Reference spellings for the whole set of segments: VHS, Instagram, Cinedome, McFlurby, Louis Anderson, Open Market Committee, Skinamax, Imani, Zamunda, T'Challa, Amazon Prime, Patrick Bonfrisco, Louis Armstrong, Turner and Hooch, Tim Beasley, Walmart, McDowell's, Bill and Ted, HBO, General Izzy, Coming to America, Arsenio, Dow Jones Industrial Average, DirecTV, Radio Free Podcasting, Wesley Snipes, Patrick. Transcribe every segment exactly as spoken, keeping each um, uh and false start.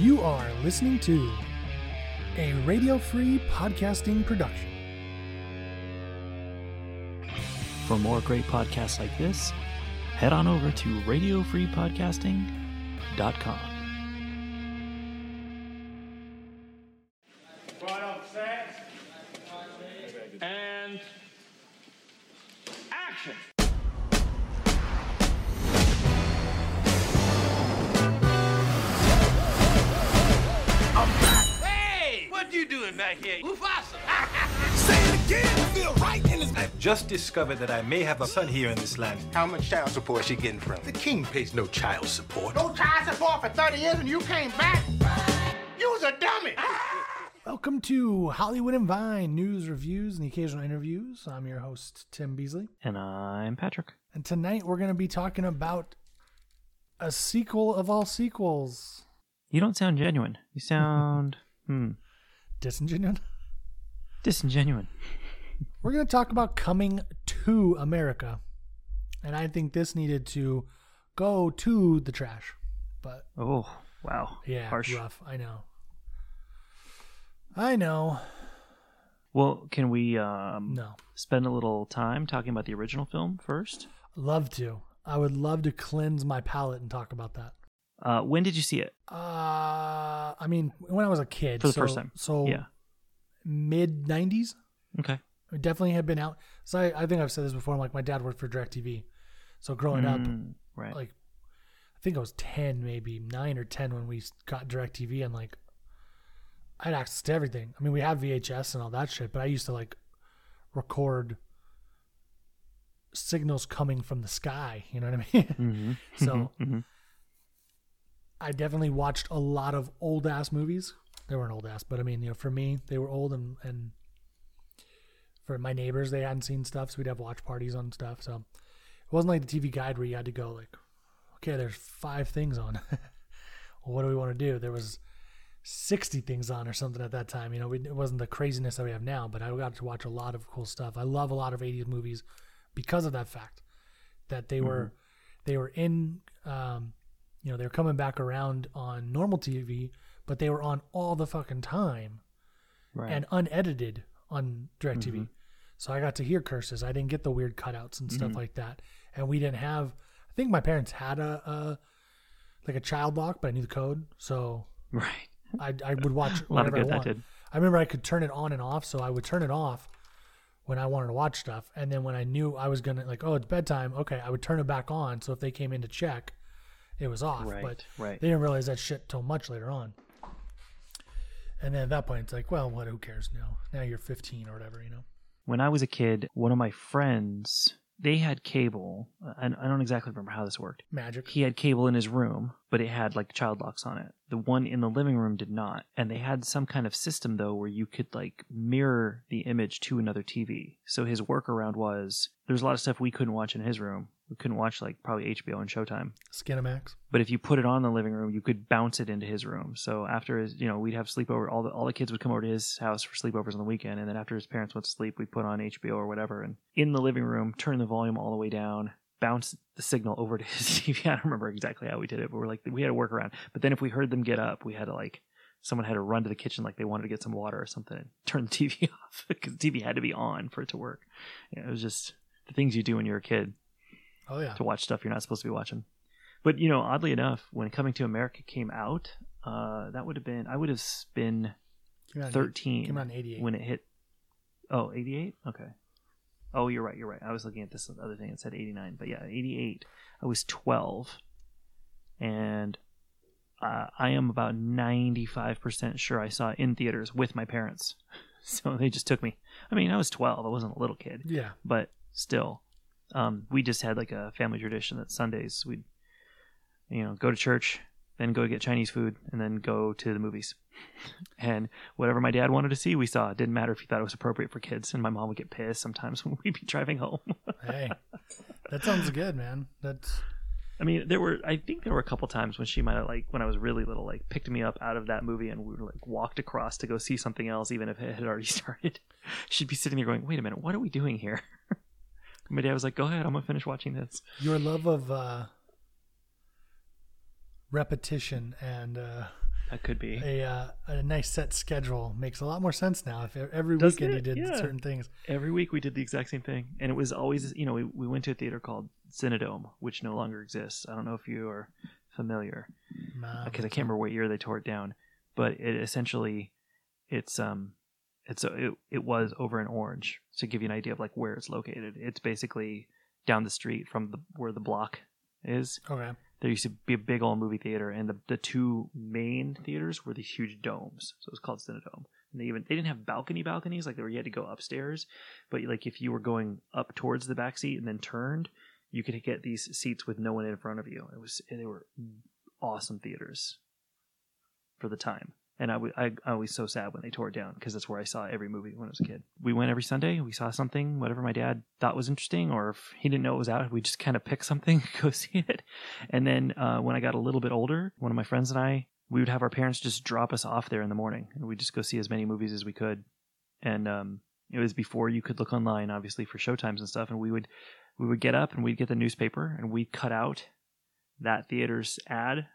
You are listening to a Radio Free Podcasting production. For more great podcasts like this, head on over to radio free podcasting dot com. Just discovered that I may have a son here in this land. How much child support is she getting from? The king pays no child support. No child support for thirty years and you came back? You was a dummy. Welcome to Hollywood and Vine, news, reviews, and the occasional interviews. I'm your host, Tim Beasley. And I'm Patrick. And tonight we're going to be talking about a sequel of all sequels. You don't sound genuine. You sound... hmm. Disingenuine? Disingenuine. We're going to talk about Coming to America, and I think this needed to go to the trash. But oh wow, yeah, harsh. Rough. I know. I know. Well, can we um, no. spend a little time talking about the original film first? Love to. I would love to cleanse my palate and talk about that. Uh, when did you see it? Uh, I mean, when I was a kid. For the so, first time. So yeah, mid nineties. Okay. It definitely had been out. So I, I think I've said this before. I'm like, my dad worked for DirecTV. So growing mm, up, right. like I think I was ten, maybe nine or ten when we got DirecTV. And like, I had access to everything. I mean, we had V H S and all that shit, but I used to like record signals coming from the sky. You know what I mean? Mm-hmm. So mm-hmm. I definitely watched a lot of old ass movies. They weren't old ass, but I mean, you know, for me, they were old and, and, for my neighbors, they hadn't seen stuff, so we'd have watch parties on stuff. So it wasn't like the T V guide where you had to go like, okay, there's five things on. Well, what do we want to do? There was sixty things on or something at that time. You know, we, it wasn't the craziness that we have now, but I got to watch a lot of cool stuff. I love a lot of eighties movies because of that fact that they mm-hmm. were they were in, um, you know, they were coming back around on normal T V, but they were on all the fucking time right. and unedited on DirecTV. Mm-hmm. So I got to hear curses. I didn't get the weird cutouts and stuff mm-hmm. like that. And we didn't have, I think my parents had a, a like a child lock, but I knew the code. So right. I I would watch whenever I wanted. I remember I could turn it on and off. So I would turn it off when I wanted to watch stuff. And then when I knew I was going to like, oh, it's bedtime. Okay. I would turn it back on. So if they came in to check, it was off, right, but right. they didn't realize that shit till much later on. And then at that point, it's like, well, what, who cares now? Now you're fifteen or whatever, you know? When I was a kid, one of my friends, they had cable. I don't exactly remember how this worked. Magic. He had cable in his room, but it had like child locks on it. The one in the living room did not. And they had some kind of system, though, where you could like mirror the image to another T V. So his workaround was, there's a lot of stuff we couldn't watch in his room. We couldn't watch like probably H B O and Showtime. Skinamax. But if you put it on the living room, you could bounce it into his room. So after his, you know, we'd have sleepover. All the all the kids would come over to his house for sleepovers on the weekend. And then after his parents went to sleep, we'd put on H B O or whatever. And in the living room, turn the volume all the way down, bounce the signal over to his T V. I don't remember exactly how we did it, but we're like, we had a workaround. But then if we heard them get up, we had to like, someone had to run to the kitchen like they wanted to get some water or something and turn the T V off because the T V had to be on for it to work. You know, it was just the things you do when you're a kid. Oh, yeah. To watch stuff you're not supposed to be watching. But, you know, oddly enough, when Coming to America came out, uh, that would have been, I would have been thirteen. Came out in eighty-eight. When it hit. Oh, eighty-eight? Okay. Oh, you're right. You're right. I was looking at this other thing. It said eighty-nine. But yeah, eighty-eight. I was twelve. And uh, I am about ninety-five percent sure I saw it in theaters with my parents. So they just took me. I mean, I was twelve. I wasn't a little kid. Yeah. But still. Um, we just had like a family tradition that Sundays we'd, you know, go to church, then go get Chinese food, and then go to the movies. And whatever my dad wanted to see, we saw. It didn't matter if he thought it was appropriate for kids. And my mom would get pissed sometimes when we'd be driving home. Hey, that sounds good, man. That's. I mean, there were. I think there were a couple times when she might have, like, when I was really little, like, picked me up out of that movie and we were like walked across to go see something else, even if it had already started. She'd be sitting there going, "Wait a minute, what are we doing here?" My dad was like, "Go ahead, I'm going to finish watching this." Your love of uh, repetition and uh, That could be. A uh, a nice set schedule makes a lot more sense now. If every Doesn't weekend it? you did yeah. certain things. Every week we did the exact same thing. And it was always, you know, we, we went to a theater called Cinedome, which no longer exists. I don't know if you are familiar. Because I can't remember what year they tore it down. But it essentially, it's um, it's it, it was over in Orange. So to give you an idea of like where it's located. It's basically down the street from the where the block is. Okay. There used to be a big old movie theater, and the, the two main theaters were these huge domes. So it was called Cinedome. And they even they didn't have balcony balconies, like they were, you had to go upstairs. But like if you were going up towards the back seat and then turned, you could get these seats with no one in front of you. It was and they were awesome theaters for the time. And I, w- I, I was so sad when they tore it down because that's where I saw every movie when I was a kid. We went every Sunday. We saw something, whatever my dad thought was interesting, or if he didn't know it was out, we just kind of pick something, go see it. And then uh, when I got a little bit older, one of my friends and I, we would have our parents just drop us off there in the morning. And we'd just go see as many movies as we could. And um, it was before you could look online, obviously, for showtimes and stuff. And we would we would get up and we'd get the newspaper and we'd cut out that theater's ad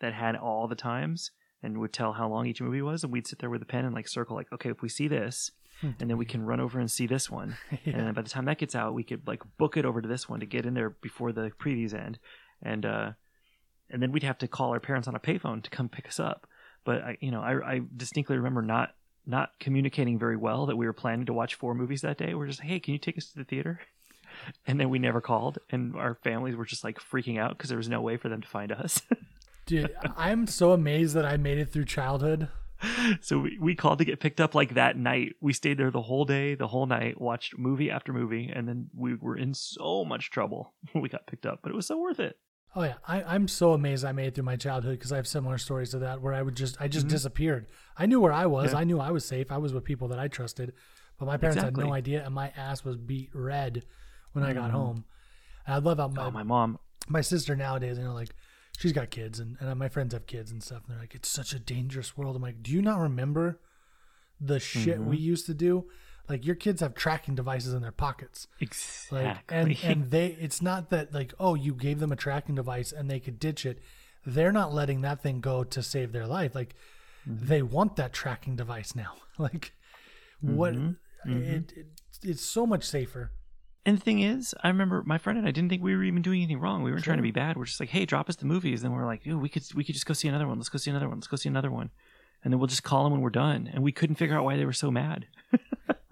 that had all the times. And would tell how long each movie was, and we'd sit there with a pen and like circle, like, okay, if we see this, and then we can run over and see this one, yeah. and then by the time that gets out, we could like book it over to this one to get in there before the previews end, and uh, and then we'd have to call our parents on a payphone to come pick us up. But I, you know, I, I distinctly remember not not communicating very well that we were planning to watch four movies that day. We're just, hey, can you take us to the theater? And then we never called, and our families were just like freaking out because there was no way for them to find us. Dude, I'm so amazed that I made it through childhood. So we, we called to get picked up like that night. We stayed there the whole day, the whole night, watched movie after movie, and then we were in so much trouble when we got picked up, but it was so worth it. Oh yeah, I, I'm so amazed I made it through my childhood because I have similar stories to that where I would just I just mm-hmm. disappeared. I knew where I was. Yeah. I knew I was safe. I was with people that I trusted, but my parents exactly. had no idea, and my ass was beat red when mm-hmm. I got home. And I love how my, oh, my mom, my sister nowadays, you know, like. She's got kids, and, and my friends have kids and stuff. And they're like, it's such a dangerous world. I'm like, do you not remember the shit mm-hmm. we used to do? Like, your kids have tracking devices in their pockets. Exactly. Like, and, and they, it's not that, like, oh, you gave them a tracking device and they could ditch it. They're not letting that thing go to save their life. Like, mm-hmm. they want that tracking device now. Like, what? Mm-hmm. It, it, it's so much safer. And the thing is, I remember my friend and I didn't think we were even doing anything wrong. We weren't sure. trying to be bad. We're just like, hey, drop us the movies. Then we're like, dude, we could we could just go see another one. Let's go see another one. Let's go see another one. And then we'll just call them when we're done. And we couldn't figure out why they were so mad.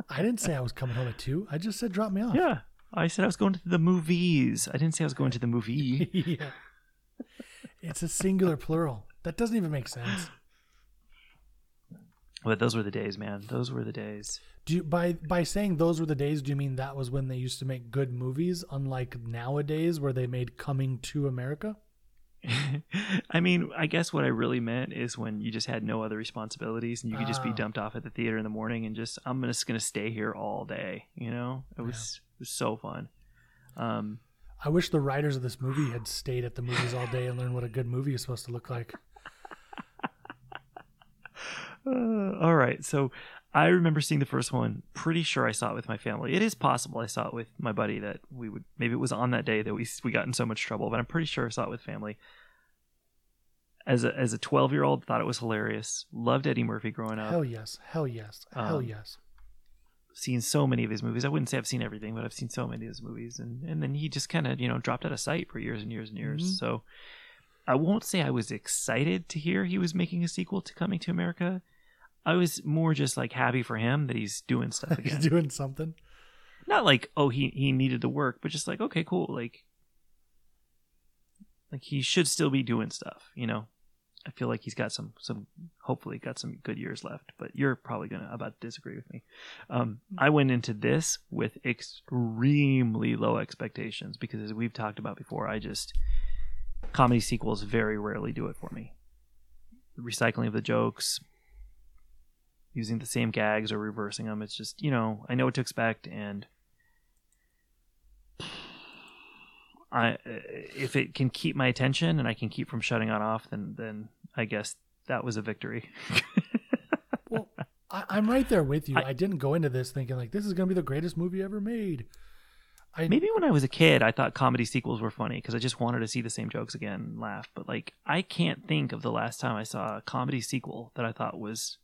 I didn't say I was coming home at two. I just said drop me off. Yeah. I said I was going to the movies. I didn't say I was going to the movie. Yeah. It's a singular plural. That doesn't even make sense. But those were the days, man. Those were the days. Do you, by by saying those were the days, do you mean that was when they used to make good movies, unlike nowadays where they made Coming to America? I mean, I guess what I really meant is when you just had no other responsibilities and you could ah. just be dumped off at the theater in the morning and just, I'm just going to stay here all day. You know, it was, yeah. it was so fun. Um, I wish the writers of this movie had stayed at the movies all day and learned what a good movie is supposed to look like. Uh, all right. So I remember seeing the first one. Pretty sure I saw it with my family. It is possible I saw it with my buddy that we would, maybe it was on that day that we we got in so much trouble, but I'm pretty sure I saw it with family. As a as a twelve-year-old, thought it was hilarious. Loved Eddie Murphy growing up. Hell yes. Hell yes. Hell um, yes. Seen so many of his movies. I wouldn't say I've seen everything, but I've seen so many of his movies. And, and then he just kind of, you know, dropped out of sight for years and years and years. Mm-hmm. So I won't say I was excited to hear he was making a sequel to Coming to America. I was more just like happy for him that he's doing stuff again. He's doing something. Not like, oh, he, he needed to work, but just like, okay, cool. Like, like he should still be doing stuff, you know? I feel like he's got some, some hopefully got some good years left, but you're probably going to about to disagree with me. Um, I went into this with extremely low expectations because as we've talked about before, I just, comedy sequels very rarely do it for me. The recycling of the jokes, using the same gags or reversing them. It's just, you know, I know what to expect. And I, if it can keep my attention and I can keep from shutting on off, then, then I guess that was a victory. Well, I, I'm right there with you. I, I didn't go into this thinking like, this is going to be the greatest movie ever made. I, Maybe when I was a kid, I thought comedy sequels were funny because I just wanted to see the same jokes again and laugh. But like, I can't think of the last time I saw a comedy sequel that I thought was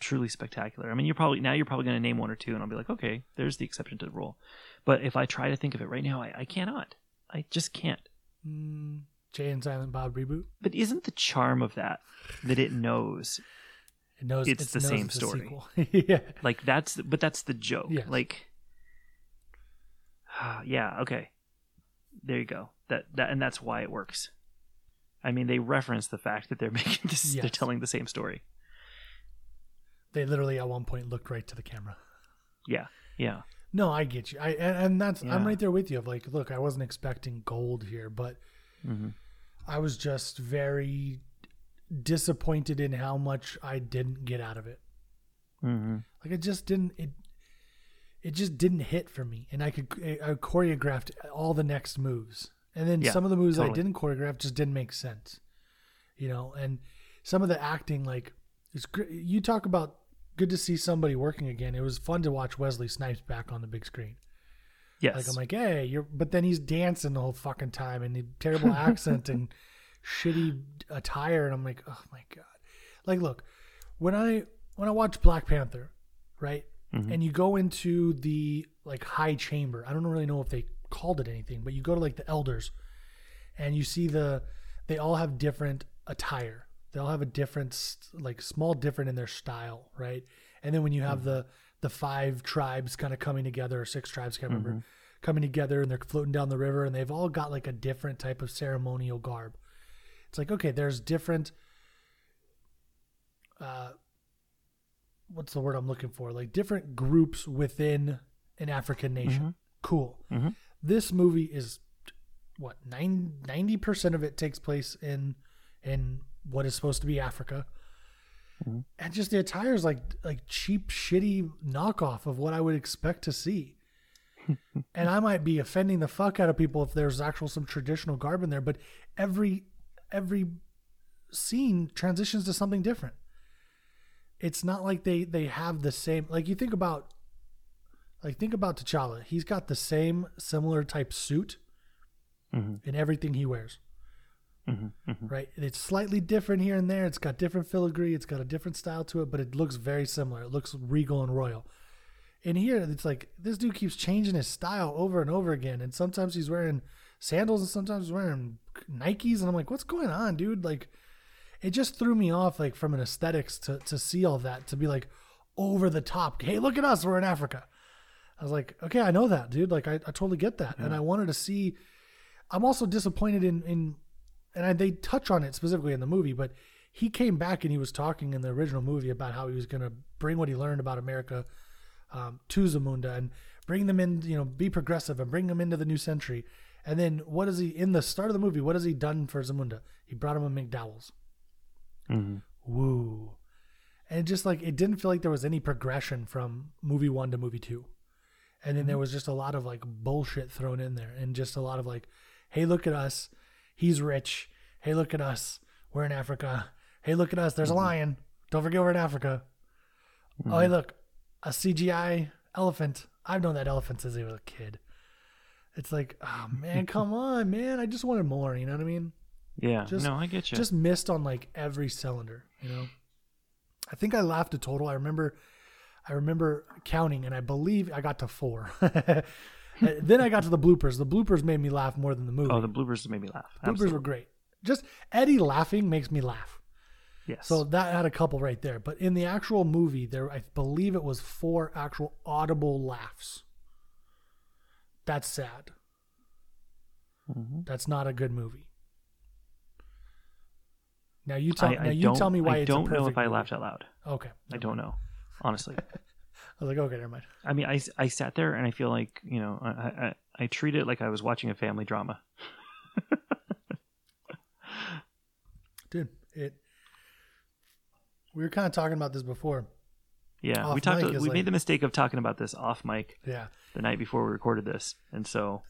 truly spectacular. I mean, you're probably now you're probably going to name one or two, and I'll be like, okay, there's the exception to the rule. But if I try to think of it right now, I, I cannot. I just can't. Mm, Jay and Silent Bob reboot. But isn't the charm of that that it knows it knows it's, it's the knows same it's story? Yeah. Like that's but that's the joke. Yes. Like. Yeah, okay. There you go. That that and that's why it works. I mean, they reference the fact that they're making this, yes. they're telling the same story. They literally at one point looked right to the camera. Yeah. Yeah. No, I get you. I and, and that's yeah. I'm right there with you. Of like, look, I wasn't expecting gold here, but mm-hmm. I was just very disappointed in how much I didn't get out of it. Mm-hmm. Like it just didn't it It just didn't hit for me, and I could I choreographed all the next moves, and then yeah, some of the moves totally. I didn't choreograph just didn't make sense, you know. And some of the acting, like it's you talk about good to see somebody working again. It was fun to watch Wesley Snipes back on the big screen. Yes, like I'm like, hey, you're, but then he's dancing the whole fucking time, and the terrible accent and shitty attire, and I'm like, oh my god. Like, look, when I when I watch Black Panther, right. Mm-hmm. And you go into the like high chamber. I don't really know if they called it anything, but you go to like the elders and you see the, they all have different attire. They all have a different, like small different in their style. Right. And then when you have mm-hmm. the, the five tribes kind of coming together or six tribes, I can't remember, mm-hmm. coming together and they're floating down the river and they've all got like a different type of ceremonial garb. It's like, okay, there's different, uh, what's the word I'm looking for? Like different groups within an African nation. Mm-hmm. Cool. Mm-hmm. This movie is what ninety percent of it takes place in, in what is supposed to be Africa. Mm-hmm. And just the attire is like, like cheap, shitty knockoff of what I would expect to see. And I might be offending the fuck out of people if there's actual some traditional garb in there, but every, every scene transitions to something different. It's not like they, they have the same, like you think about, like think about T'Challa. He's got the same similar type suit mm-hmm. in everything he wears, mm-hmm. Mm-hmm. right? And it's slightly different here and there. It's got different filigree. It's got a different style to it, but it looks very similar. It looks regal and royal. And here it's like, this dude keeps changing his style over and over again. And sometimes he's wearing sandals and sometimes he's wearing Nikes. And I'm like, what's going on, dude? Like, it just threw me off, like from an aesthetics to, to see all that, to be like over the top. Hey, look at us. We're in Africa. I was like, okay, I know that, dude. Like I, I totally get that. Yeah. And I wanted to see, I'm also disappointed in, in, and I, they touch on it specifically in the movie, but he came back and he was talking in the original movie about how he was going to bring what he learned about America um, to Zamunda and bring them in, you know, be progressive and bring them into the new century. And then what is he in the start of the movie? What has he done for Zamunda? He brought him a McDowell's. Mm-hmm. Woo. And just like it didn't feel like there was any progression from movie one to movie two, and then mm-hmm. there was just a lot of like bullshit thrown in there and just a lot of like, hey, look at us, he's rich, hey, look at us, we're in Africa, hey, look at us, there's mm-hmm. a lion, don't forget we're in Africa, mm-hmm. oh hey, look, a C G I elephant, I've known that elephant since I was a kid. It's like, oh man, come on man, I just wanted more, you know what I mean? Yeah, just, no, I get you. Just missed on like every cylinder, you know. I think I laughed a total. I remember, I remember counting, and I believe I got to four. Then I got to the bloopers. The bloopers made me laugh more than the movie. Oh, the bloopers made me laugh. The bloopers Absolutely. Were great. Just Eddie laughing makes me laugh. Yes. So that had a couple right there, but in the actual movie, there I believe it was four actual audible laughs. That's sad. Mm-hmm. That's not a good movie. Now you tell. I, now I you tell me why I it's don't know if I movie. Laughed out loud. Okay, I don't know, honestly. I was like, okay, never mind. I mean, I, I sat there and I feel like, you know, I I, I treat it like I was watching a family drama. Dude, it. We were kind of talking about this before. Yeah, off we talked. To, we like, made the mistake of talking about this off mic. Yeah. The night before we recorded this, and so.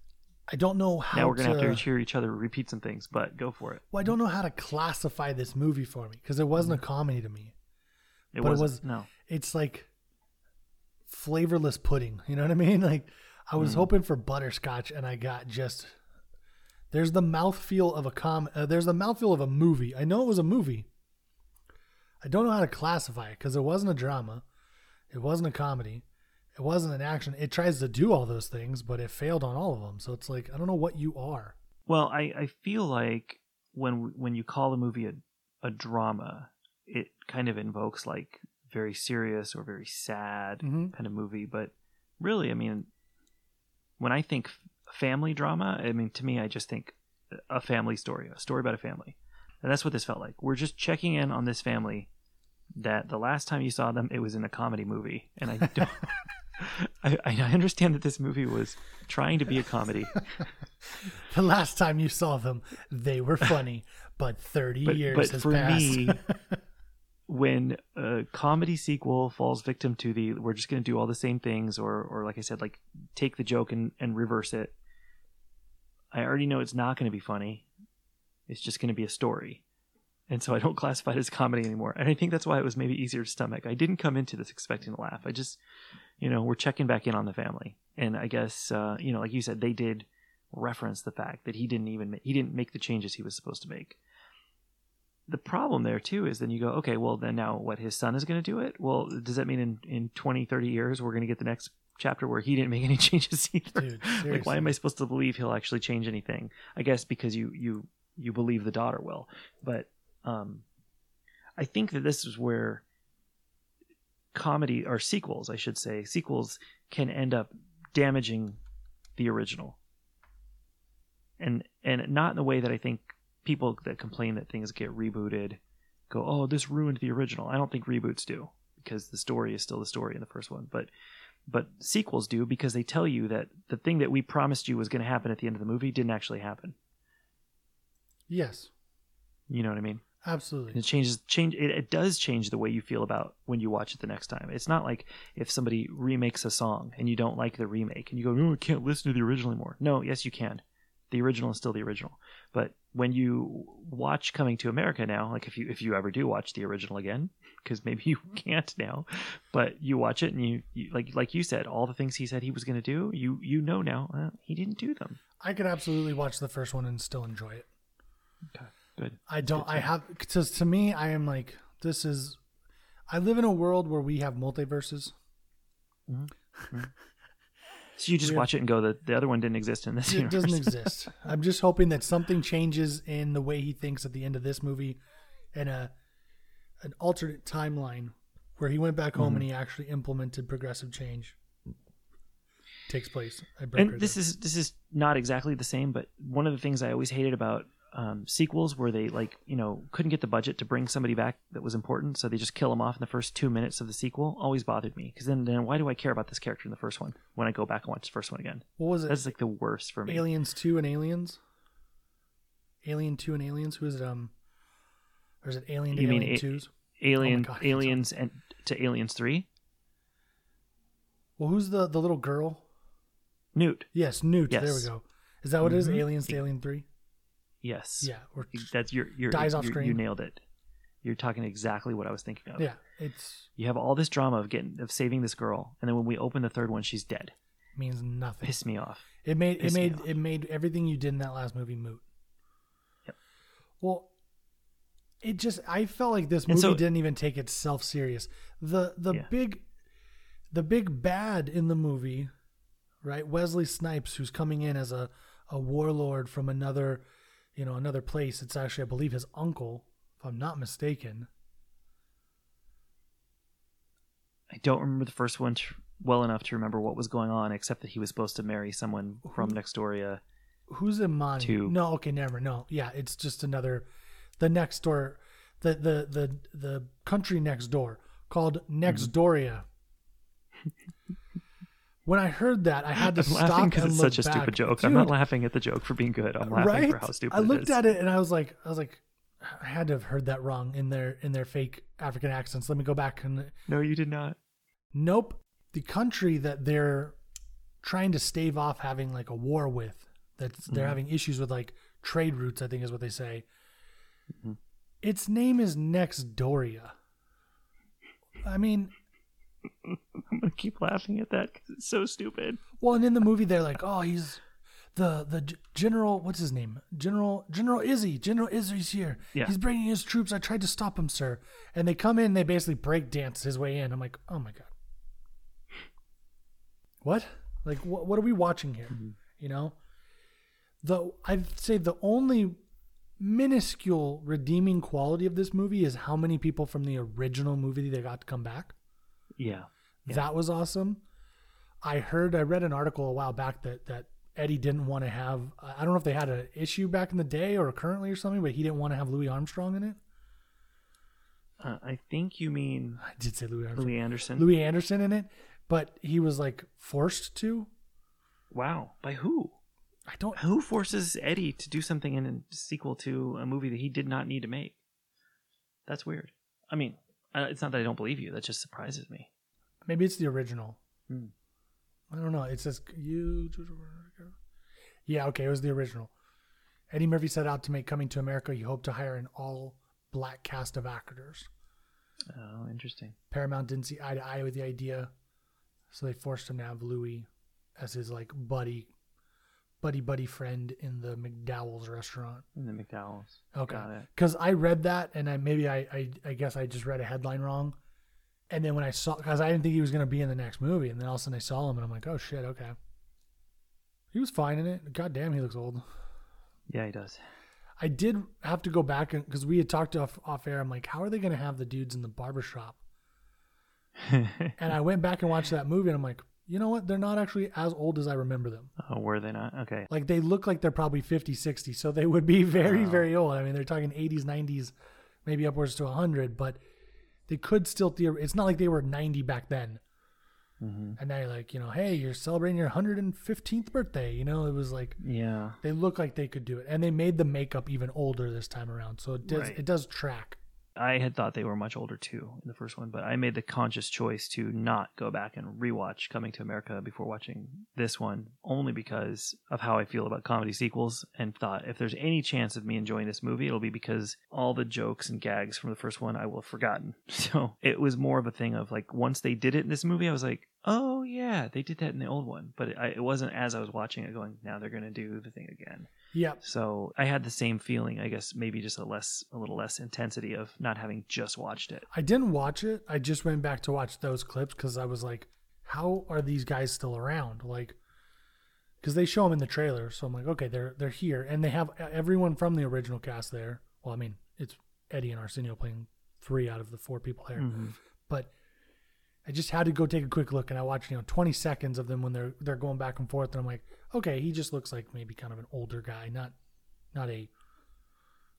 I don't know how now we're going to have to hear each other repeat some things, but go for it. Well, I don't know how to classify this movie for me because it wasn't a comedy to me. It, but wasn't, it was no. It's like flavorless pudding. You know what I mean? Like I was mm. hoping for butterscotch, and I got just there's the mouthfeel of a com. Uh, there's the mouthfeel of a movie. I know it was a movie. I don't know how to classify it because it wasn't a drama, it wasn't a comedy, it wasn't an action. It tries to do all those things, but it failed on all of them. So it's like I don't know what you are. Well, I, I feel like when when you call a movie a a drama, it kind of invokes like very serious or very sad mm-hmm. kind of movie. But really, I mean, when I think family drama, I mean, to me, I just think a family story, a story about a family. And that's what this felt like. We're just checking in on this family that the last time you saw them, it was in a comedy movie. And I don't, I, I understand that this movie was trying to be a comedy. The last time you saw them, they were funny, but thirty but, years but has for passed. Me, when a comedy sequel falls victim to the, we're just going to do all the same things, or, or like I said, like take the joke and, and reverse it. I already know it's not going to be funny. It's just going to be a story. And so I don't classify it as comedy anymore. And I think that's why it was maybe easier to stomach. I didn't come into this expecting to laugh. I just, you know, we're checking back in on the family. And I guess, uh, you know, like you said, they did reference the fact that he didn't even, ma- he didn't make the changes he was supposed to make. The problem there too, is then you go, okay, well then now what, his son is going to do it? Well, does that mean in, in twenty, thirty years, we're going to get the next chapter where he didn't make any changes either? Dude, like, why am I supposed to believe he'll actually change anything? I guess because you, you, you believe the daughter will, but um, I think that this is where comedy or sequels, I should say, sequels can end up damaging the original, and and not in the way that I think people that complain that things get rebooted go, oh, this ruined the original. I don't think reboots do, because the story is still the story in the first one, but but sequels do, because they tell you that the thing that we promised you was going to happen at the end of the movie didn't actually happen. Yes. You know what I mean? Absolutely. And it changes, change. It, it does change the way you feel about when you watch it the next time. It's not like if somebody remakes a song and you don't like the remake and you go, no, I can't listen to the original anymore. No, yes, you can. The original is still the original. But when you watch Coming to America now, like if you if you ever do watch the original again, because maybe you can't now, but you watch it and you, you like like you said, all the things he said he was going to do, you you know now uh, he didn't do them. I could absolutely watch the first one and still enjoy it. Okay, good. I don't, good I have, because to me, I am like, this is, I live in a world where we have multiverses. Mm-hmm. Mm-hmm. So you just We're, watch it and go, the, the other one didn't exist in this it universe. It doesn't exist. I'm just hoping that something changes in the way he thinks at the end of this movie and a, an alternate timeline where he went back home mm-hmm. and he actually implemented progressive change. Takes place. I and this is, this is not exactly the same, but one of the things I always hated about Um, sequels where they like, you know, couldn't get the budget to bring somebody back that was important, so they just kill them off in the first two minutes of the sequel, always bothered me, because then, then why do I care about this character in the first one when I go back and watch the first one again? What was it? That's like the worst for me. Aliens two and Aliens? Alien two and Aliens? Who is it? Um, or is it Alien to you Alien two? A- Alien, oh God, Aliens and to Aliens three? Well, who's the, the little girl? Newt. Yes, Newt. Yes. There we go. Is that what mm-hmm. it is? Aliens to Alien three? Yes. Yeah. Or that's your your dies off screen. You nailed it. You're talking exactly what I was thinking of. Yeah. It's you have all this drama of getting of saving this girl, and then when we open the third one, she's dead. Means nothing. Piss me off. It made Piss it made it made everything you did in that last movie moot. Yep. Well, it just I felt like this movie so, didn't even take itself serious. The the yeah. big the big bad in the movie, right? Wesley Snipes, who's coming in as a, a warlord from another you know, another place. It's actually, I believe, his uncle, if I'm not mistaken. I don't remember the first one tr- well enough to remember what was going on, except that he was supposed to marry someone Who, from Nextdoria. Who's Imani? To... No, okay, never. No, yeah, it's just another. The next door, the the the the country next door called Nextdoria. Mm-hmm. When I heard that, I had to I'm stop and it's look such a back. Stupid joke. Dude, I'm not laughing at the joke for being good. I'm laughing right? for how stupid it is. I looked at it and I was like, I was like, I had to have heard that wrong in their in their fake African accents. Let me go back and. No, you did not. Nope. The country that they're trying to stave off having like a war with, that they're mm-hmm. having issues with, like trade routes, I think is what they say. Mm-hmm. Its name is Nextdoria. I mean, I'm gonna keep laughing at that because it's so stupid. Well, and in the movie they're like, oh, he's the the general. What's his name? General General Izzy. General Izzy's here. Yeah. He's bringing his troops. I tried to stop him, sir. And they come in. And they basically break dance his way in. I'm like, oh my god. What? Like, what? What are we watching here? Mm-hmm. You know, the I'd say the only minuscule redeeming quality of this movie is how many people from the original movie they got to come back. Yeah. Yeah. That was awesome. I heard, I read an article a while back that, that Eddie didn't want to have, I don't know if they had an issue back in the day or currently or something, but he didn't want to have Louis Armstrong in it. Uh, I think you mean... I did say Louis Armstrong. Louis Anderson. Louis Anderson in it, but he was like forced to. Wow. By who? I don't... Who forces Eddie to do something in a sequel to a movie that he did not need to make? That's weird. I mean, it's not that I don't believe you. That just surprises me. Maybe it's the original. Hmm. I don't know. It says you. Yeah, okay, it was the original. Eddie Murphy set out to make Coming to America. He hoped to hire an all-black cast of actors. Oh, interesting. Paramount didn't see eye to eye with the idea, so they forced him to have Louis as his like buddy, buddy, buddy friend in the McDowell's restaurant. In the McDowell's. Okay. Because I read that, and I maybe I, I I guess I just read a headline wrong. And then when I saw, because I didn't think he was going to be in the next movie, and then all of a sudden I saw him, and I'm like, oh shit, okay. He was fine in it. God damn, he looks old. Yeah, he does. I did have to go back, because we had talked off, off air, I'm like, how are they going to have the dudes in the barbershop? And I went back and watched that movie, and I'm like, you know what? They're not actually as old as I remember them. Oh, were they not? Okay. Like, they look like they're probably fifty, sixty, so they would be very, oh. very old. I mean, they're talking eighties, nineties, maybe upwards to one hundred, but... They could still, theor- it's not like they were ninety back then. Mm-hmm. And now you're like, you know, hey, you're celebrating your one hundred fifteenth birthday. You know, it was like, yeah, they look like they could do it. And they made the makeup even older this time around. So it does, right. It does track. I had thought they were much older too in the first one, but I made the conscious choice to not go back and rewatch Coming to America before watching this one, only because of how I feel about comedy sequels, and thought if there's any chance of me enjoying this movie, it'll be because all the jokes and gags from the first one I will have forgotten. So it was more of a thing of like, once they did it in this movie, I was like, oh yeah, they did that in the old one. But it, I, it wasn't as I was watching it going, now they're going to do the thing again. Yeah. So I had the same feeling, I guess, maybe just a less, a little less intensity of not having just watched it. I didn't watch it. I just went back to watch those clips because I was like, how are these guys still around? Like, because they show them in the trailer. So I'm like, okay, they're, they're here. And they have everyone from the original cast there. Well, I mean, it's Eddie and Arsenio playing three out of the four people there. Mm-hmm. But I just had to go take a quick look, and I watched, you know, twenty seconds of them when they're they're going back and forth, and I'm like, okay, he just looks like maybe kind of an older guy, not not a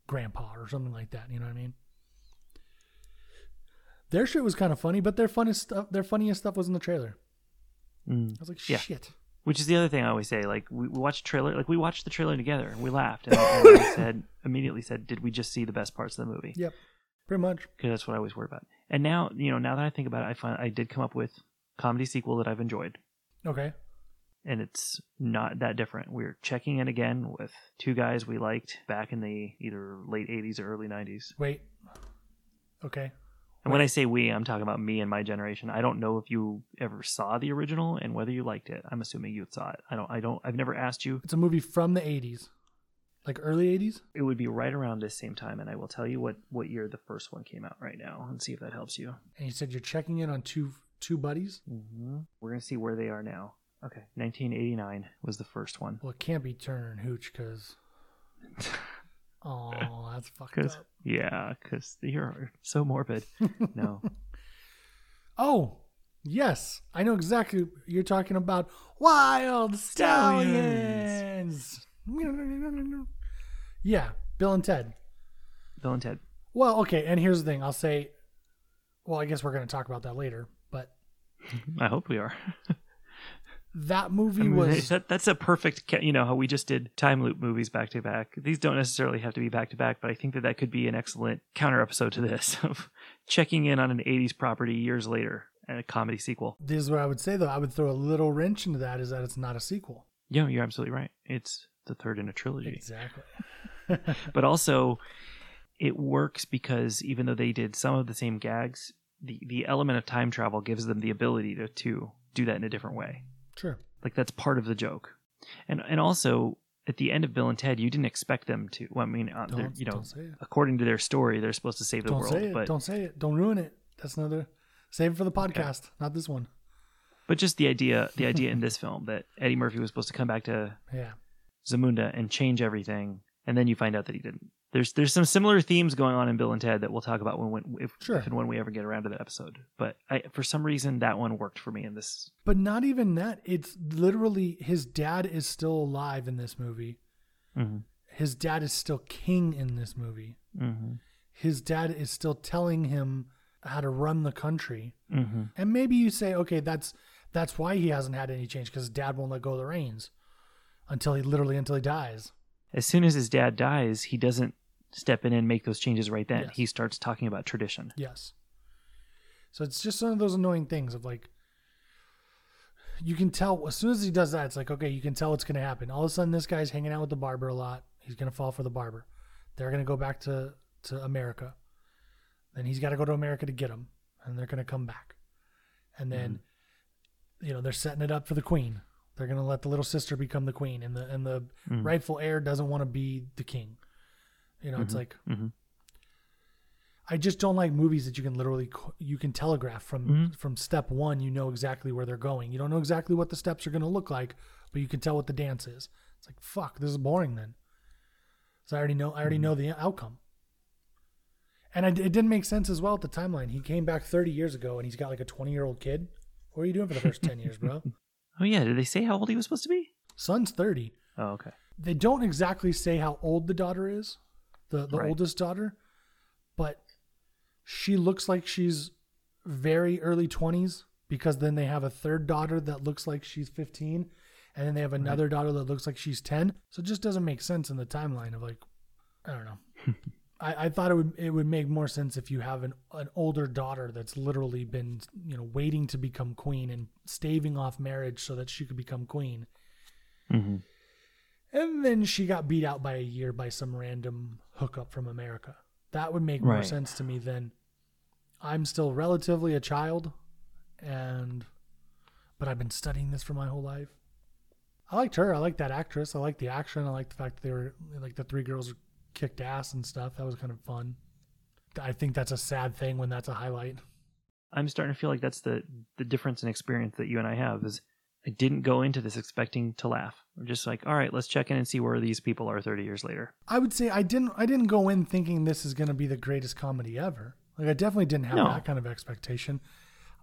grandpa or something like that. You know what I mean? Their shit was kind of funny, but their funniest stuff, their funniest stuff was in the trailer. Mm. I was like, shit. Yeah. Which is the other thing I always say. Like, we, we watched trailer, like we watched the trailer together, and we laughed, and I said immediately said, did we just see the best parts of the movie? Yep, pretty much. Because that's what I always worry about. And now, you know, now that I think about it, I find I did come up with a comedy sequel that I've enjoyed. Okay. And it's not that different. We're checking in again with two guys we liked back in the either late eighties or early nineties. Wait. Okay. And Wait. When I say we, I'm talking about me and my generation. I don't know if you ever saw the original and whether you liked it. I'm assuming you saw it. I don't, I don't, I've never asked you. It's a movie from the eighties. Like early eighties? It would be right around this same time, and I will tell you what, what year the first one came out right now and see if that helps you. And you said you're checking in on two two buddies? Mm-hmm. We're going to see where they are now. Okay, nineteen eighty-nine was the first one. Well, it can't be Turner and Hooch because... oh, that's fucked Cause, up. Yeah, because you're so morbid. No. Oh, yes. I know exactly. You're talking about Wild Stallions. Stallions. Yeah, Bill and Ted. Bill and Ted. Well, okay, and here's the thing. I'll say, well, I guess we're going to talk about that later, but... I hope we are. That movie I mean, was... That, that's a perfect... You know, how we just did time loop movies back-to-back. These don't necessarily have to be back-to-back, but I think that that could be an excellent counter-episode to this, of checking in on an eighties property years later and a comedy sequel. This is what I would say, though. I would throw a little wrench into that, is that it's not a sequel. Yeah, you're absolutely right. It's the third in a trilogy. Exactly. But also... It works because even though they did some of the same gags, the, the element of time travel gives them the ability to, to do that in a different way. Sure. Like, that's part of the joke. And and also, at the end of Bill and Ted, you didn't expect them to. Well, I mean, uh, you know, according to their story, they're supposed to save the don't world. Say it. But don't say it. Don't ruin it. That's another. Save it for the podcast, yeah. not this one. But just the idea, the idea in this film that Eddie Murphy was supposed to come back to yeah. Zamunda and change everything, and then you find out that he didn't. There's there's some similar themes going on in Bill and Ted that we'll talk about when, when if, sure. if and when we ever get around to that episode. But I, for some reason, that one worked for me in this. But not even that. It's literally his dad is still alive in this movie. Mm-hmm. His dad is still king in this movie. Mm-hmm. His dad is still telling him how to run the country. Mm-hmm. And maybe you say, okay, that's that's why he hasn't had any change, because his dad won't let go of the reins until he literally until he dies. As soon as his dad dies, he doesn't step in and make those changes right then. Yes. He starts talking about tradition. Yes. So it's just one of those annoying things of like, you can tell as soon as he does that, it's like, okay, you can tell what's going to happen. All of a sudden, this guy's hanging out with the barber a lot. He's going to fall for the barber. They're going to go back to, to America. Then he's got to go to America to get him, and they're going to come back. And then, mm-hmm. you know, they're setting it up for the queen. They're going to let the little sister become the queen, and the and the mm-hmm. rightful heir doesn't want to be the king. You know, mm-hmm. it's like, mm-hmm. I just don't like movies that you can literally, you can telegraph from, mm-hmm. from step one, you know exactly where they're going. You don't know exactly what the steps are going to look like, but you can tell what the dance is. It's like, fuck, this is boring then. So I already know, I already mm-hmm. know the outcome. And I, it didn't make sense as well at the timeline. He came back thirty years ago and he's got like a twenty year old kid. What are you doing for the first ten years, bro? Oh, yeah. Did they say how old he was supposed to be? Son's thirty. Oh, okay. They don't exactly say how old the daughter is, the, the right. oldest daughter, but she looks like she's very early twenties, because then they have a third daughter that looks like she's fifteen, and then they have another right. daughter that looks like she's ten. So it just doesn't make sense in the timeline of like, I don't know. I, I thought it would it would make more sense if you have an an older daughter that's literally been, you know, waiting to become queen and staving off marriage so that she could become queen. Mm-hmm. And then she got beat out by a year by some random hookup from America. That would make right. more sense to me than I'm still relatively a child, and but I've been studying this for my whole life. I liked her. I liked that actress. I liked the action. I liked the fact that they were like the three girls kicked ass and stuff. That was kind of fun. I think that's a sad thing when that's a highlight. I'm starting to feel like that's the the difference in experience that you and I have, is I didn't go into this expecting to laugh. I'm just like, all right, let's check in and see where these people are thirty years later. I would say I didn't I didn't go in thinking this is going to be the greatest comedy ever. Like, I definitely didn't have no. that kind of expectation.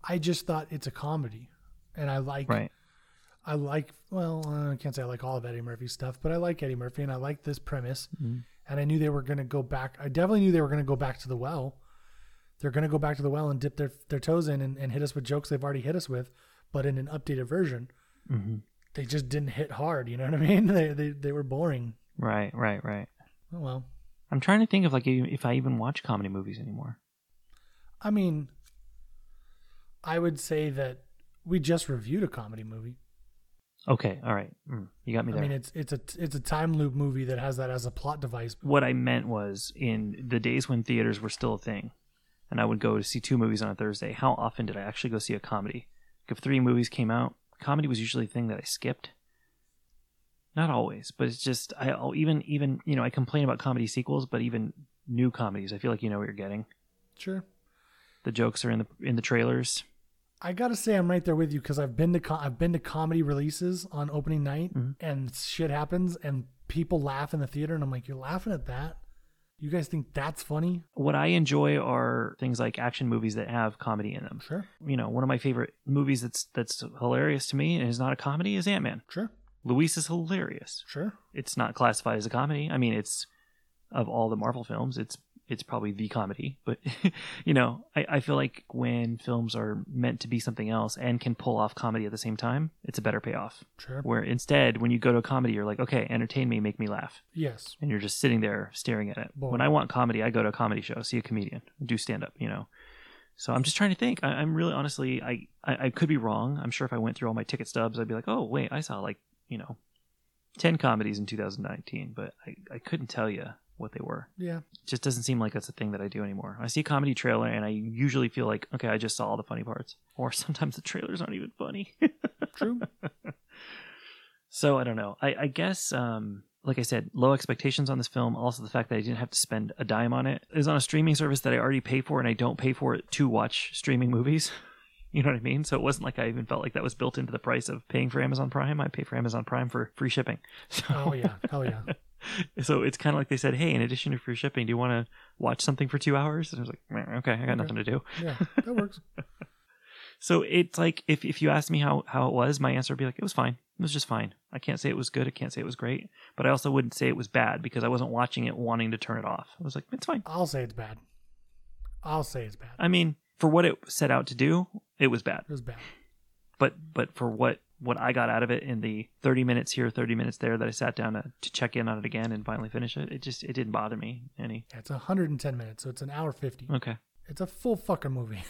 I just thought it's a comedy, and I like right. I like, well, I can't say I like all of Eddie Murphy's stuff, but I like Eddie Murphy, and I like this premise. Mm-hmm. And I knew they were going to go back. I definitely knew they were going to go back to the well. They're going to go back to the well and dip their, their toes in and, and hit us with jokes they've already hit us with, but in an updated version. Mm-hmm. They just didn't hit hard. You know what I mean? They, they they were boring. Right, right, right. Oh, well. I'm trying to think of like if I even watch comedy movies anymore. I mean, I would say that we just reviewed a comedy movie. Okay, all right. Mm, you got me there. I mean, it's it's a it's a time loop movie that has that as a plot device. What I meant was, in the days when theaters were still a thing, and I would go to see two movies on a Thursday, how often did I actually go see a comedy? If three movies came out, comedy was usually the thing that I skipped. Not always, but it's just, I'll even, even you know, I complain about comedy sequels, but even new comedies, I feel like you know what you're getting. Sure. The jokes are in the in the trailers. I gotta say, I'm right there with you, because I've been to com- I've been to comedy releases on opening night, mm-hmm. and shit happens, and people laugh in the theater, and I'm like, you're laughing at that? You guys think that's funny? What I enjoy are things like action movies that have comedy in them. Sure. You know, one of my favorite movies that's that's hilarious to me and is not a comedy is Ant-Man. Sure. Luis is hilarious. Sure. It's not classified as a comedy. I mean, it's of all the Marvel films, it's it's probably the comedy, but you know, I, I feel like when films are meant to be something else and can pull off comedy at the same time, it's a better payoff. Sure. Where instead, when you go to a comedy, you're like, okay, entertain me, make me laugh. Yes. And you're just sitting there staring at it. Boy. When I want comedy, I go to a comedy show, see a comedian, do stand up, you know? So I'm just trying to think, I, I'm really honestly, I, I, I could be wrong. I'm sure if I went through all my ticket stubs, I'd be like, oh wait, I saw like, you know, ten comedies in two thousand nineteen, but I, I couldn't tell you. what they were. Yeah. It just doesn't seem like that's a thing that I do anymore. I see a comedy trailer and I usually feel like, okay, I just saw all the funny parts. Or sometimes the trailers aren't even funny. True. So I don't know. I, I guess, um, like I said, low expectations on this film. Also the fact that I didn't have to spend a dime on it. It was on a streaming service that I already pay for, and I don't pay for it to watch streaming movies. You know what I mean? So it wasn't like I even felt like that was built into the price of paying for Amazon Prime. I pay for Amazon Prime for free shipping. So, oh, yeah. Oh, yeah. So it's kind of like they said, hey, in addition to free shipping, do you want to watch something for two hours? And I was like, okay, I got okay. nothing to do. Yeah, that works. So it's like, if if you asked me how, how it was, my answer would be like, it was fine. It was just fine. I can't say it was good. I can't say it was great. But I also wouldn't say it was bad because I wasn't watching it wanting to turn it off. I was like, it's fine. I'll say it's bad. I'll say it's bad. I mean, for what it set out to do, it was bad. It was bad. But but for what, what I got out of it in the thirty minutes here, thirty minutes there that I sat down to, to check in on it again and finally finish it, it just it didn't bother me any. Yeah, it's one hundred ten minutes, so it's an hour fifty. Okay. It's a full fucking movie.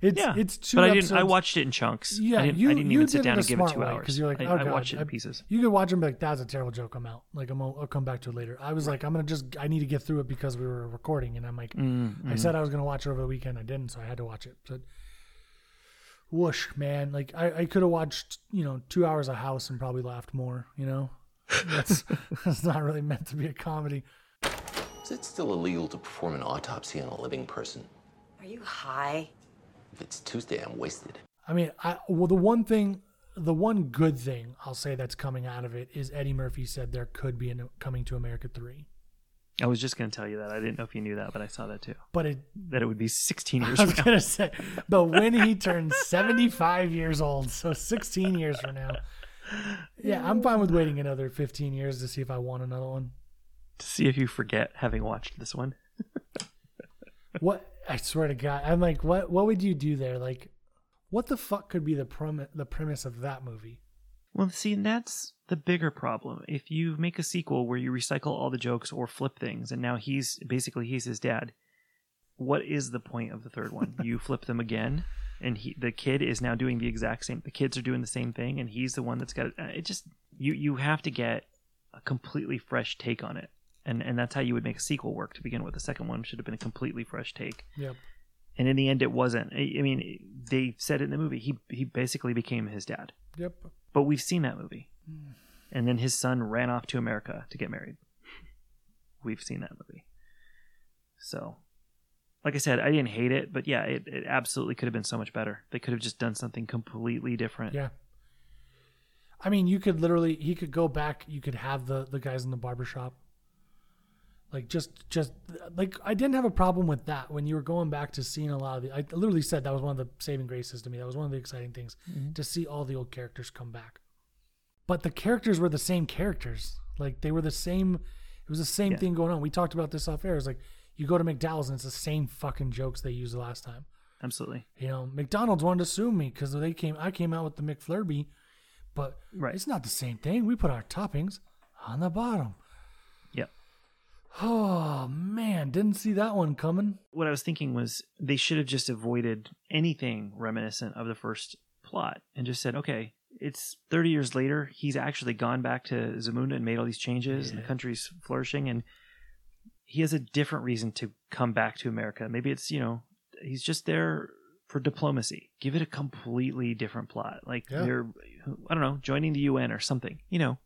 It's, yeah, it's two but I didn't. I watched it in chunks. Yeah, I didn't, you, I didn't even sit down and give it two hours because you're like, oh, I, God, I watched it in I, pieces. You could watch it and be like, "That's a terrible joke. I'm out." Like, I'm, I'll come back to it later. I was right. like, "I'm gonna just. I need to get through it because we were recording." And I'm like, mm-hmm. I said I was gonna watch it over the weekend. I didn't, so I had to watch it. But whoosh, man! Like, I, I could have watched, you know, two hours of House and probably laughed more. You know, that's that's not really meant to be a comedy. Is it still illegal to perform an autopsy on a living person? Are you high? If it's Tuesday, I'm wasted. I mean, I, well, the one thing, the one good thing I'll say that's coming out of it is Eddie Murphy said there could be a Coming to America three. I was just going to tell you that. I didn't know if you knew that, but I saw that too. But it, that it would be sixteen years from now. I was going to say, but when he turns seventy-five years old, so sixteen years from now. Yeah, I'm fine with waiting another fifteen years to see if I want another one. To see if you forget having watched this one. What? I swear to God, I'm like, what? What would you do there? Like, what the fuck could be the prom- the premise of that movie? Well, see, that's the bigger problem. If you make a sequel where you recycle all the jokes or flip things, and now he's basically he's his dad. What is the point of the third one? You flip them again, and he, the kid is now doing the exact same. The kids are doing the same thing, and he's the one that's got it. It just you you have to get a completely fresh take on it. And and that's how you would make a sequel work to begin with. The second one should have been a completely fresh take. Yep. And in the end, it wasn't. I, I mean, they said it in the movie. He he basically became his dad. Yep. But we've seen that movie. Mm. And then his son ran off to America to get married. We've seen that movie. So, like I said, I didn't hate it. But yeah, it, it absolutely could have been so much better. They could have just done something completely different. Yeah. I mean, you could literally, he could go back. You could have the, the guys in the barbershop. Like, just, just like, I didn't have a problem with that when you were going back to seeing a lot of the, I literally said that was one of the saving graces to me. That was one of the exciting things mm-hmm. to see all the old characters come back. But the characters were the same characters. Like, they were the same. It was the same yeah. thing going on. We talked about this off air. It's like, you go to McDowell's and it's the same fucking jokes they used the last time. Absolutely. You know, McDonald's wanted to sue me because they came, I came out with the McFlurby, but right. it's not the same thing. We put our toppings on the bottom. Oh, man, didn't see that one coming. What I was thinking was they should have just avoided anything reminiscent of the first plot and just said, okay, it's thirty years later. He's actually gone back to Zamunda and made all these changes yeah. and the country's flourishing. And he has a different reason to come back to America. Maybe it's, you know, he's just there for diplomacy. Give it a completely different plot. Like yeah. they're, I don't know, joining the U N or something, you know.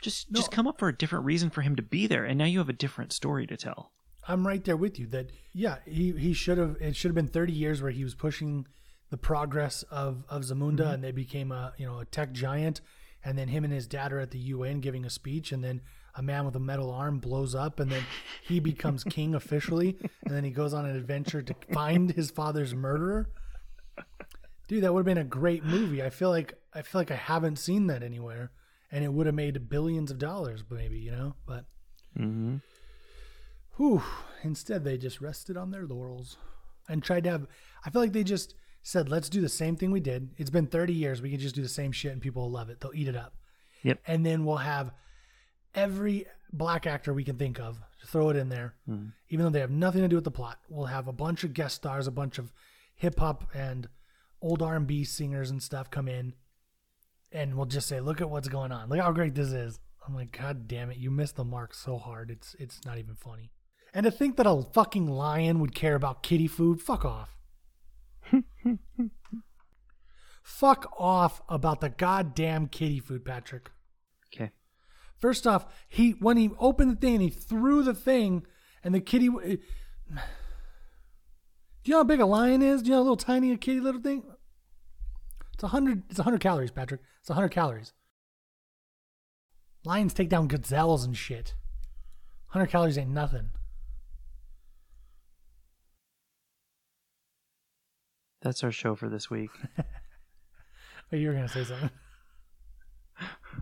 Just no. just come up for a different reason for him to be there, and now you have a different story to tell. I'm right there with you that, yeah, he, he should have, it should have been thirty years where he was pushing the progress of, of Zamunda mm-hmm. and they became a, you know, a tech giant, and then him and his dad are at the U N giving a speech, and then a man with a metal arm blows up, and then he becomes king officially, and then he goes on an adventure to find his father's murderer. Dude, that would have been a great movie. I feel like I feel like I haven't seen that anywhere. And it would have made billions of dollars, maybe, you know? But mm-hmm. whew, instead, they just rested on their laurels and tried to have... I feel like they just said, let's do the same thing we did. It's been thirty years. We can just do the same shit, and people will love it. They'll eat it up. Yep. And then we'll have every black actor we can think of, throw it in there, mm-hmm. even though they have nothing to do with the plot. We'll have a bunch of guest stars, a bunch of hip-hop and old R and B singers and stuff come in. And we'll just say, look at what's going on. Look how great this is. I'm like, God damn it, you missed the mark so hard. It's it's not even funny. And to think that a fucking lion would care about kitty food, fuck off. Fuck off about the goddamn kitty food, Patrick. Okay. First off, he when he opened the thing and he threw the thing and the kitty... It, do you know how big a lion is? Do you know how little tiny a kitty little thing? It's one hundred, it's one hundred calories, Patrick. It's one hundred calories. Lions take down gazelles and shit. one hundred calories ain't nothing. That's our show for this week. Oh, you were going to say something.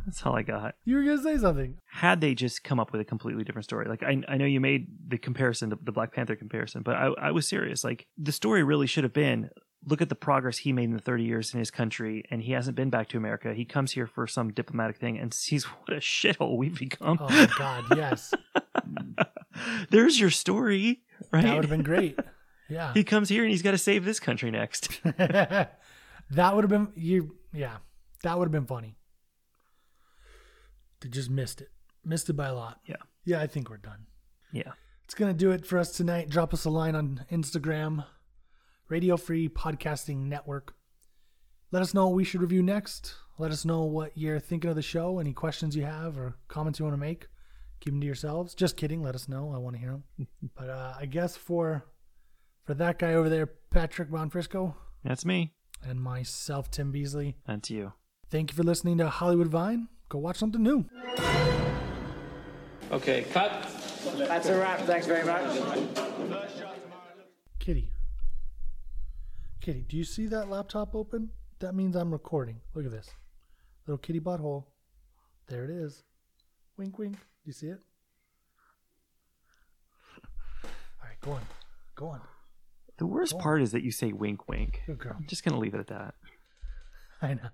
That's all I got. You were going to say something. Had they just come up with a completely different story. Like, I I know you made the comparison, the, the Black Panther comparison, but I, I was serious. Like, the story really should have been, look at the progress he made in the thirty years in his country, and he hasn't been back to America. He comes here for some diplomatic thing and sees what a shithole we've become. Oh, my God, yes. There's your story, right? That would have been great. Yeah. He comes here and he's got to save this country next. That would have been... you. Yeah, that would have been funny. They just missed it. Missed it by a lot. Yeah. Yeah, I think we're done. Yeah. It's going to do it for us tonight. Drop us a line on Instagram, Radio Free Podcasting Network. Let us know what we should review next. Let us know what you're thinking of the show, any questions you have or comments you want to make. Keep them to yourselves. Just kidding. Let us know. I want to hear them. But uh, I guess for for that guy over there, Patrick Bonfrisco. That's me. And myself, Tim Beasley. And to you. Thank you for listening to Hollywood Vine. Go watch something new. Okay, cut. That's a wrap. Thanks very much. Kitty. Kitty, do you see that laptop open? That means I'm recording. Look at this. Little kitty butthole. There it is. Wink, wink. Do you see it? All right, go on. Go on. The worst part is that you say wink, wink. Good girl. I'm just going to leave it at that. I know.